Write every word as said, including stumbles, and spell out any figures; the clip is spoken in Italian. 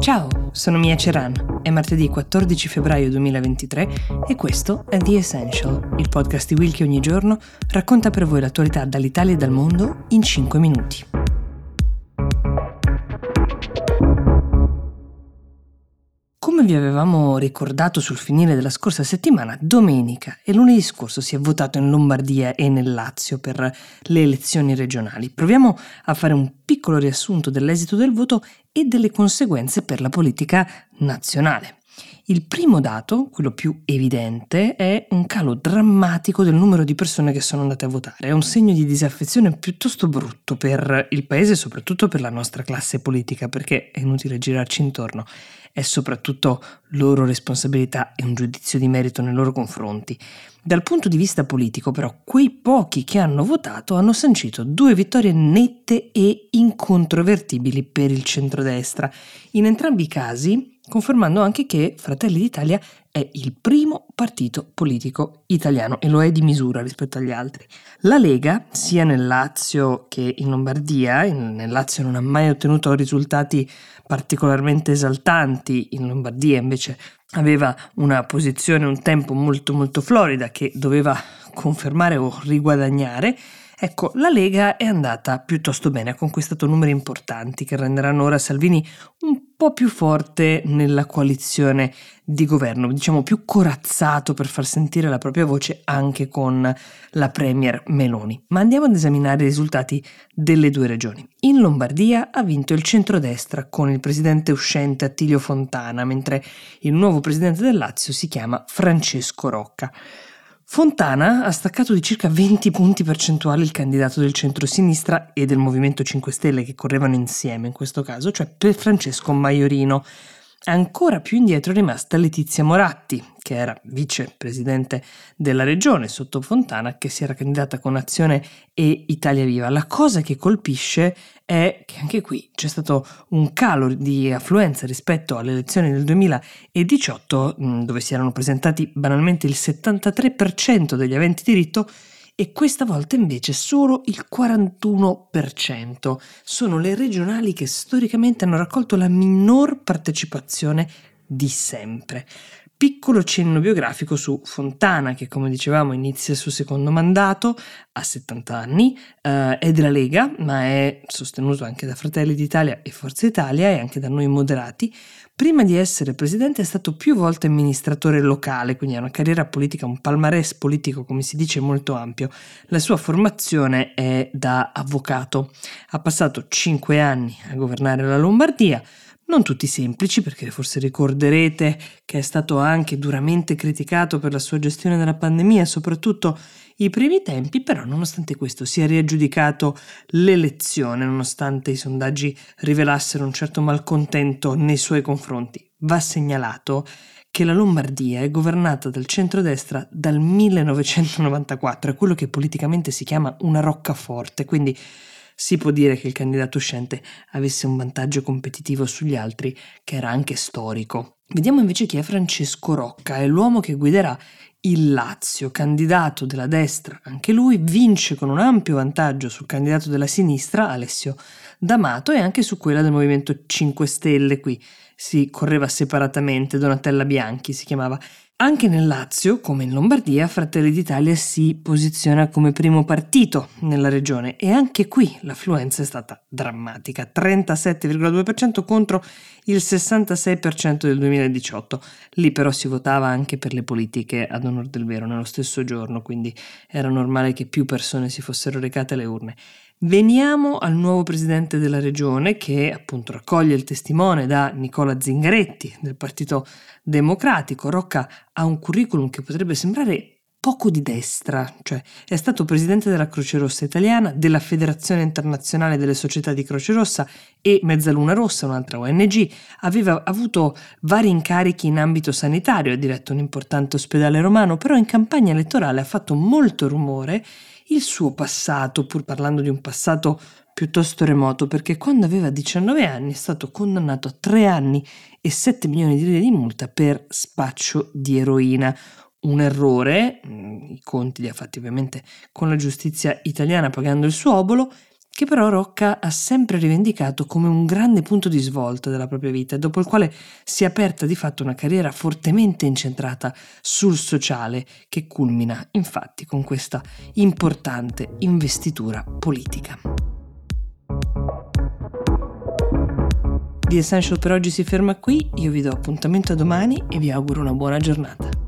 Ciao, sono Mia Ceran, è martedì quattordici febbraio duemilaventitré e questo è The Essential, il podcast di Will che ogni giorno racconta per voi l'attualità dall'Italia e dal mondo in cinque minuti. Come vi avevamo ricordato sul finire della scorsa settimana, domenica e lunedì scorso si è votato in Lombardia e nel Lazio per le elezioni regionali. Proviamo a fare un piccolo riassunto dell'esito del voto e delle conseguenze per la politica nazionale. Il primo dato, quello più evidente, è un calo drammatico del numero di persone che sono andate a votare. È un segno di disaffezione piuttosto brutto per il paese e soprattutto per la nostra classe politica, perché è inutile girarci intorno. È soprattutto loro responsabilità e un giudizio di merito nei loro confronti. Dal punto di vista politico, però, quei pochi che hanno votato hanno sancito due vittorie nette e incontrovertibili per il centrodestra. In entrambi i casi confermando anche che Fratelli d'Italia è il primo partito politico italiano e lo è di misura rispetto agli altri. La Lega, sia nel Lazio che in Lombardia, nel Lazio non ha mai ottenuto risultati particolarmente esaltanti, in Lombardia invece aveva una posizione un tempo molto molto florida che doveva confermare o riguadagnare. Ecco, la Lega è andata piuttosto bene, ha conquistato numeri importanti che renderanno ora Salvini un po' più forte nella coalizione di governo, diciamo più corazzato per far sentire la propria voce anche con la premier Meloni. Ma andiamo ad esaminare i risultati delle due regioni. In Lombardia ha vinto il centrodestra con il presidente uscente Attilio Fontana, mentre il nuovo presidente del Lazio si chiama Francesco Rocca. Fontana ha staccato di circa venti punti percentuali il candidato del centrosinistra e del Movimento cinque Stelle che correvano insieme in questo caso, cioè per Francesco Majorino. Ancora più indietro è rimasta Letizia Moratti, che era vicepresidente della regione sotto Fontana, che si era candidata con Azione e Italia Viva. La cosa che colpisce è che anche qui c'è stato un calo di affluenza rispetto alle elezioni del duemiladiciotto, dove si erano presentati banalmente il settantatré per cento degli aventi diritto, e questa volta invece solo il quarantuno per cento. Sono le regionali che storicamente hanno raccolto la minor partecipazione di sempre. Piccolo cenno biografico su Fontana, che come dicevamo inizia il suo secondo mandato, ha settanta anni, eh, è della Lega, ma è sostenuto anche da Fratelli d'Italia e Forza Italia e anche da noi moderati. Prima di essere presidente è stato più volte amministratore locale, quindi ha una carriera politica, un palmarès politico, come si dice, molto ampio. La sua formazione è da avvocato. Ha passato cinque anni a governare la Lombardia, non tutti semplici, perché forse ricorderete che è stato anche duramente criticato per la sua gestione della pandemia, soprattutto i primi tempi, però nonostante questo si è riaggiudicato l'elezione, nonostante i sondaggi rivelassero un certo malcontento nei suoi confronti. Va segnalato che la Lombardia è governata dal centrodestra dal millenovecentonovantaquattro, è quello che politicamente si chiama una roccaforte, quindi si può dire che il candidato uscente avesse un vantaggio competitivo sugli altri che era anche storico. Vediamo invece chi è Francesco Rocca, è l'uomo che guiderà il Lazio, candidato della destra, anche lui vince con un ampio vantaggio sul candidato della sinistra, Alessio D'Amato, e anche su quella del Movimento cinque Stelle, qui si correva separatamente, Donatella Bianchi si chiamava. Anche nel Lazio, come in Lombardia, Fratelli d'Italia si posiziona come primo partito nella regione e anche qui l'affluenza è stata drammatica, trentasette virgola due per cento contro il sessantasei per cento del duemiladiciotto. Lì però si votava anche per le politiche, ad onor del vero, nello stesso giorno, quindi era normale che più persone si fossero recate alle urne. Veniamo al nuovo presidente della regione che appunto raccoglie il testimone da Nicola Zingaretti del Partito Democratico. Rocca ha un curriculum che potrebbe sembrare poco di destra, cioè è stato presidente della Croce Rossa italiana, della Federazione Internazionale delle Società di Croce Rossa e Mezzaluna Rossa, un'altra O N G, aveva avuto vari incarichi in ambito sanitario, ha diretto un importante ospedale romano, però in campagna elettorale ha fatto molto rumore il suo passato, pur parlando di un passato piuttosto remoto, perché quando aveva diciannove anni è stato condannato a tre anni e sette milioni di lire di multa per spaccio di eroina. Un errore, i conti li ha fatti ovviamente con la giustizia italiana pagando il suo obolo, che però Rocca ha sempre rivendicato come un grande punto di svolta della propria vita, dopo il quale si è aperta di fatto una carriera fortemente incentrata sul sociale, che culmina infatti con questa importante investitura politica. The Essential per oggi si ferma qui, io vi do appuntamento a domani e vi auguro una buona giornata.